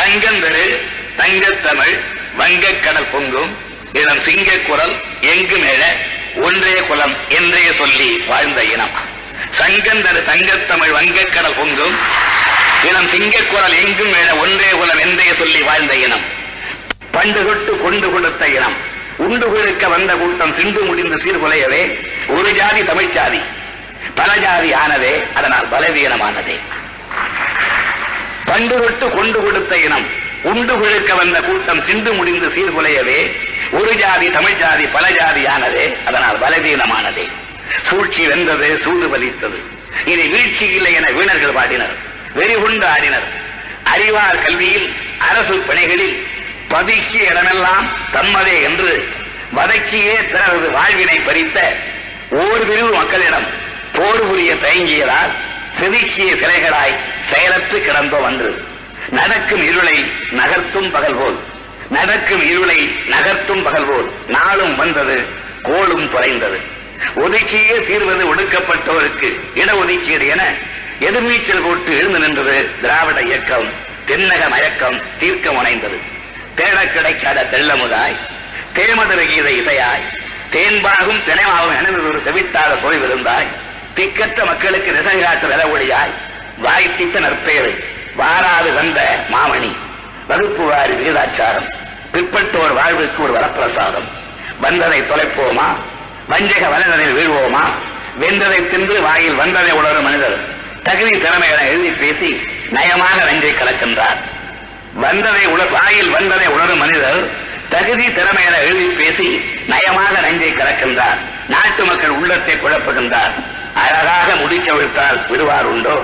தங்கந்தரு தங்கத்தமிழ் வங்கக்கடல் பொங்கும் இனம் சிங்க குரல் எங்கு மேல ஒன்றே குலம் என்றே சொல்லி வாழ்ந்த இனம். சங்கந்தரு தங்கத்தமிழ் வங்கக்கடல் பொங்கும் இனம் சிங்க குரல் எங்கு மேல ஒன்றே குலம் என்றே சொல்லி வாழ்ந்த இனம். பண்டு தொட்டு கொண்டு கொடுத்த இனம். உண்டு கொடுக்க வந்த கூட்டம் சிந்து முடிந்து சீர்குலையவே ஒரு ஜாதி தமிழ்ச்சாதி பல ஜாதி ஆனதே, அதனால் பலவீனமானதே. பண்டு தொட்டு கொண்டு கொடுத்த இனம். உண்டு கொழுக்க வந்த கூட்டம் சிந்து முடிந்து சீர்குலையவே ஒரு ஜாதி தமிழ்ச்சாதி பல ஜாதியானதே, அதனால் பலவீனமானதே. சூழ்ச்சி வென்றது, சூது வலித்தது, இனி வீழ்ச்சி இல்லை என வீணர்கள் பாடினர், வெறிகுண்டு ஆடினர். அறிவார் கல்வியில் அரசு பணிகளில் பதுக்கிய இடமெல்லாம் தம்மதே என்று வதக்கியே பிறரது வாழ்வினை பறித்த ஓர் பிரிவு மக்களிடம் போர் புரிய தயங்கியதால் செதுக்கிய சிலைகளாய் செயலற்று கிடந்தோம் அன்று. நடக்கும் இருளை நகர்த்தும் பகல் போல், நடக்கும் இருளை நகர்த்தும் பகல் போல் நாளும் வந்தது, கோளும் தொலைந்தது. ஒதுக்கியே தீர்வது ஒடுக்கப்பட்டோருக்கு இடஒதுக்கீடு என எதிர்நீச்சல் போட்டு எழுந்து நின்றது திராவிட இயக்கம். தென்னக மயக்கம் தீர்க்க முனைந்தது. தேட கிடைக்காத தெள்ளமுதாய் தேமதுர கீத இசையாய் தேன்பாகும் தினைமாவும் எனது தவித்தாத சொல் விருந்தாய் திக்கற்ற மக்களுக்கு நிசங்காற்று வில ஒளியாய் வாய்த்தித்த நற்பேறு வாராது வந்த மாமணி வகுப்பு வாரி விகிதாச்சாரம் பிற்பட்டோர் வாழ்வுக்கு ஒரு வரப்பிரசாதம். வந்ததை தொலைப்போமா? வஞ்சக வலதனில் வீழ்வோமா? வென்றதை தின்று வாயில் வந்ததை உணரும் மனிதர் தகுதி திறமை என எழுதி பேசி நயமாக நஞ்சை கலக்கின்றார். வாயில் வந்ததை உணரும் மனிதர் தகுதி திறமை என எழுதி பேசி நயமாக நஞ்சை கலக்கின்றார். நாட்டு மக்கள் உள்ளத்தை குழப்புகின்றார். அழகாக முடிச்சவிழ்த்தால் விடுவார் உண்டோ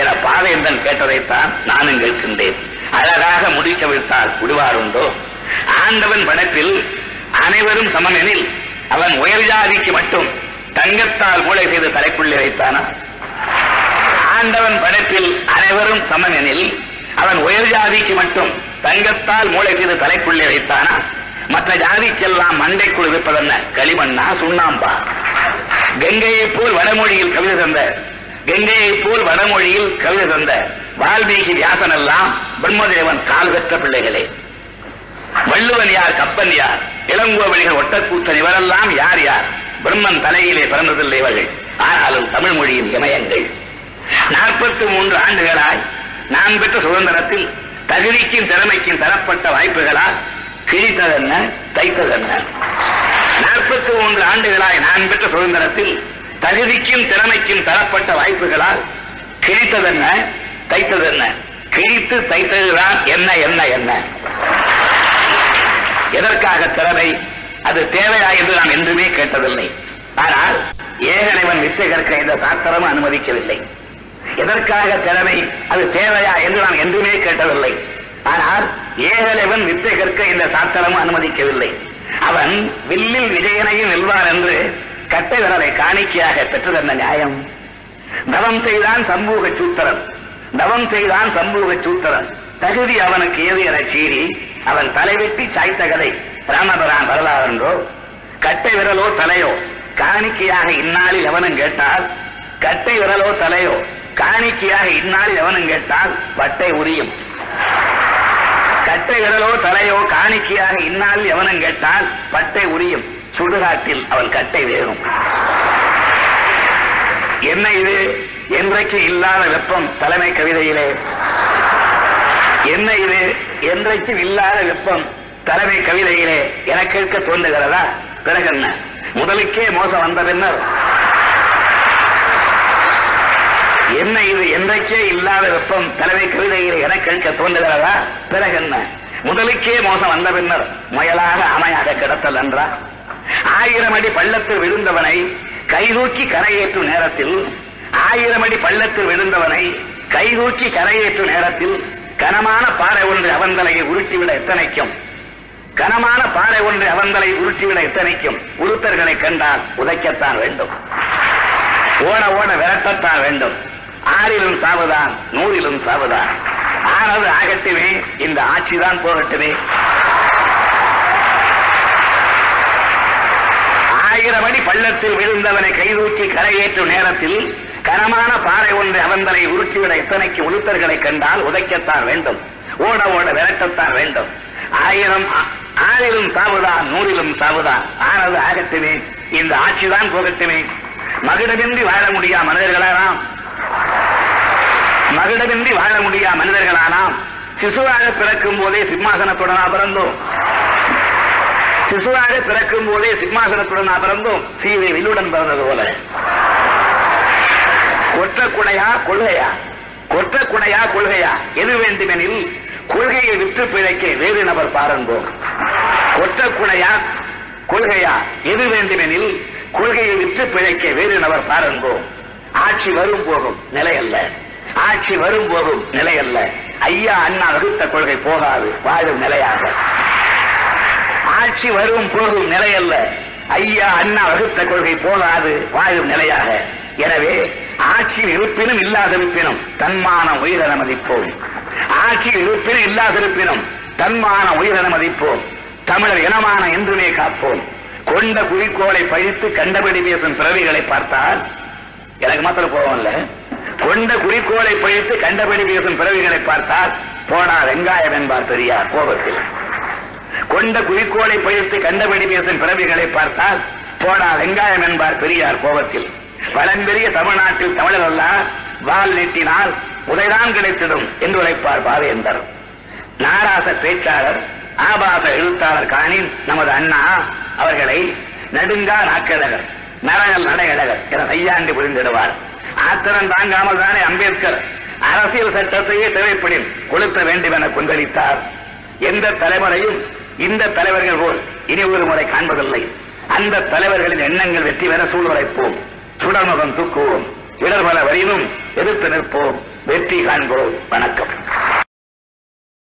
என பாவேந்தன் கேட்டதைத்தான் நானும் கேட்கின்றேன். அழகாக முடிச்சவிழ்த்தால் விடுவாருண்டோ? ஆண்டவன் படைப்பில் அனைவரும் சமமெனில் அவன் உயர் ஜாதிக்கு மட்டும் தங்கத்தால் மூளை செய்து தலைக்குள்ளே வைத்தானா? ஆண்டவன் படைப்பில் அனைவரும் சமமெனில் அவன் உயர் ஜாதிக்கு மட்டும் தங்கத்தால் மூளை செய்து தலைக்குள்ளே வைத்தானா? மற்ற ஜாதிக்கெல்லாம் மண்டைக்குள் இருப்பதென்ன? களிமண்ணா? சுண்ணாம்பா? கங்கையைப் போல் வடமொழியில் கவிதை தந்த வால்மீகி வியாசன் எல்லாம் பிரம்மதேவன் கால் பெற்ற பிள்ளைகளே. வள்ளுவன் யார்? கப்பன் யார்? இளங்கோவழிகள் ஒட்டக்கூத்தன் இவரெல்லாம் யார் யார்? பிரம்மன் தலையிலே பிறந்ததில்லை இவர்கள், ஆனாலும் தமிழ் மொழியின் இமயங்கள். 43 ஆண்டுகளாய் நான் பெற்ற சுதந்திரத்தில் தகுதிக்கும் திறமைக்கும் தரப்பட்ட வாய்ப்புகளால் கிழித்ததென்ன, தைத்ததென்ன? 43 ஆண்டுகளாய் நான் பெற்ற சுதந்திரத்தில் தகுதிக்கும் திறமைக்கும் தரப்பட்ட வாய்ப்புகளால் கிழித்ததென்ன, தைத்ததென்ன? கிழித்து தைத்ததுதான் என்ன என்ன என்ன? எதற்காக திறமை? அது தேவையா என்று நாம் என்றுமே கேட்டதில்லை. ஆனால் ஏகலைவன் வித்தை கற்க இந்த சாத்திரம் அனுமதிக்கவில்லை. எதற்காக திறமை? அது தேவையா என்று நாம் என்றுமே கேட்டதில்லை. ஆனால் ஏகலைவன் வித்தை கற்க இந்த சாத்திரம் அனுமதிக்கவில்லை. அவன் வில்லில் விஜயனையும் வெல்வான் என்று கட்டை விரலை காணிக்கையாக பெற்றதென்ன நியாயம்? தவம் செய்தான் சம்பூக சூத்திரன், தவம் செய்தான் சம்பூக சூத்திரன், தகுதி அவனுக்கு ஏது என சீறி அவன் தலைவெட்டி சாய்த்த கதை ராமபிரான் வரலாறென்றோ? கட்டை விரலோ தலையோ காணிக்கையாக இந்நாளில் எவனும் கேட்டால், கட்டை விரலோ தலையோ காணிக்கையாக இந்நாளில் எவனும் கேட்டால் வட்டை உரியும். கட்டை விரலோ தலையோ காணிக்கையாக இந்நாளில் எவனும் கேட்டால் வட்டை உரியும். சுடுகாட்டில் அவன் கட்டை வேறும். என்ன இது? என்றைக்கு இல்லாத வெப்பம் தலைமை கவிதையிலே. என்ன இது? என்றைக்கு இல்லாத வெப்பம் தலைமை கவிதையிலே என கேட்க தோன்றுகிறதா? பிறகு என்ன? முதலுக்கே மோசம் வந்த பின்னர் என்ன இது? என்றைக்கே இல்லாத வெப்பம் தலைமை கவிதையிலே என கேட்க தோன்றுகிறதா? பிறகு என்ன? முதலுக்கே மோசம் வந்த பின்னர் முயலாக அமையாக கிடத்தல் என்றா? 1000 அடி பள்ளத்தில் விழுந்தவனை கைதூக்கி கரையேற்றும் நேரத்தில், 1000 அடி பள்ளத்தில் விழுந்தவனை கைதூக்கி கரையேற்றும் நேரத்தில் கனமான பாறை ஒன்று அவந்தலையை உருட்டிவிட எத்தனைக்கும், கனமான பாறை ஒன்று அவந்தலை உருட்டிவிட எத்தனைக்கும் உருத்தர்களை கண்டால் உதைக்கத்தான் வேண்டும், ஓட ஓட விரட்டத்தான் வேண்டும். 6லும் சாவுதான், 100லும் சாவுதான். ஆனது ஆகட்டுமே, இந்த ஆட்சிதான் போகட்டுமே. 1000 அடி பள்ளத்தில் விழுந்தவனை கைதூக்கி கரையேற்றும் நேரத்தில் கனமான பாறை ஒன்று அவந்தலை உருட்டிவிட எத்தனைக்கு உளுத்தர்களை கண்டால் உதைக்கத்தான் வேண்டும். ஓட ஓட விரட்டத்தான் வேண்டும். ஆயிரம் ஆறிலும் சாவுதான், நூறிலும் சாவுதான், ஆனது ஆகட்டுமே. இந்த ஆட்சிதான் போகட்டுமே. மகிடமின்றி வாழ முடியா மனிதர்களானாம், மகிடமின்றி வாழ முடியா மனிதர்களானாம். சிசுவாக பிறக்கும் போதே சிம்மாசனத்துடனா பிறந்தோம், சிசுவாக பிறக்கும் போதே சிம்மாசனத்துடனா பிறந்தோம். சீதை வில்லுடன் பிறந்தது போல. கொற்றக்குடையா கொள்கையா, கொற்றக்குடையா கொள்கையா? எது வேண்டுமெனில் கொள்கையை விற்று பிழைக்க வேறு நபர் பாருந்தோம். கொற்றக்குடையா கொள்கையா? எது வேண்டுமெனில் கொள்கையை விற்று பிழைக்க வேறு நபர் பாருந்தோம். ஆட்சி வரும் போகும் நிலை அல்ல, ஆட்சி வரும் போகும் நிலை அல்ல. ஐயா அண்ணா வகுத்த கொள்கை போகாது, வாழும் நிலையாக. ஆட்சி வரும் போகும் நிலை அல்ல, ஐயா அண்ணா வகுத்த கொள்கை போகாது, வாழும் நிலையாக. எனவே ஆட்சியில் இருப்பினும் இல்லாதிருப்பினும் தன்மான உயிரென மதிப்போம். ஆட்சியில் இருப்பினும் இல்லாதிருப்பினும் தன்மான உயிரென மதிப்போம். தமிழர் இனமான என்றுமே காப்போம். கொண்ட குறிக்கோளை பழித்து கண்டபடி பேசும் பிறவிகளை பார்த்தால், எனக்கு மாத்திரம் கோபம் இல்ல, கொண்ட குறிக்கோளை பழித்து கண்டபடி பேசும் பிறவிகளை பார்த்தால் போடா வெங்காயம் என்பார் பெரியார் கோபத்தில். கொண்ட குறிக்கோளை பழித்து கண்டபடி பேசும் பிறவிகளை பார்த்தால் போடா வெங்காயம் என்பார் பெரியார் கோபத்தில். பழம்பெரிய தமிழ்நாட்டில் தமிழர் அல்ல, வால் நீட்டினால் உதைதான் கிடைத்திடும் என்று உழைப்பார் பாவேந்தர். நாராச பேச்சாளர், ஆபாச எழுத்தாளர் காணின் நமது அண்ணா அவர்களை நடுங்கா நாக்கழகர், நரகல் நடையழகர் என கையாண்டு புரிந்திடுவார். ஆத்திரம் தாங்காமல் தானே அம்பேத்கர் அரசியல் சட்டத்தையே தேவைப்படி கொளுத்த வேண்டும் என கொந்தளித்தார். எந்த தலைவரையும் இந்த தலைவர்கள் போல் இனி ஒரு முறை காண்பதில்லை. அந்த தலைவர்களின் எண்ணங்கள் வெற்றி பெற சூழ்வரைப்போம், சுடர்முகம் தூக்குவோம், இடர்பல வரையிலும் எதிர்த்து நிற்போம், வெற்றி காண்கிறோம். வணக்கம்.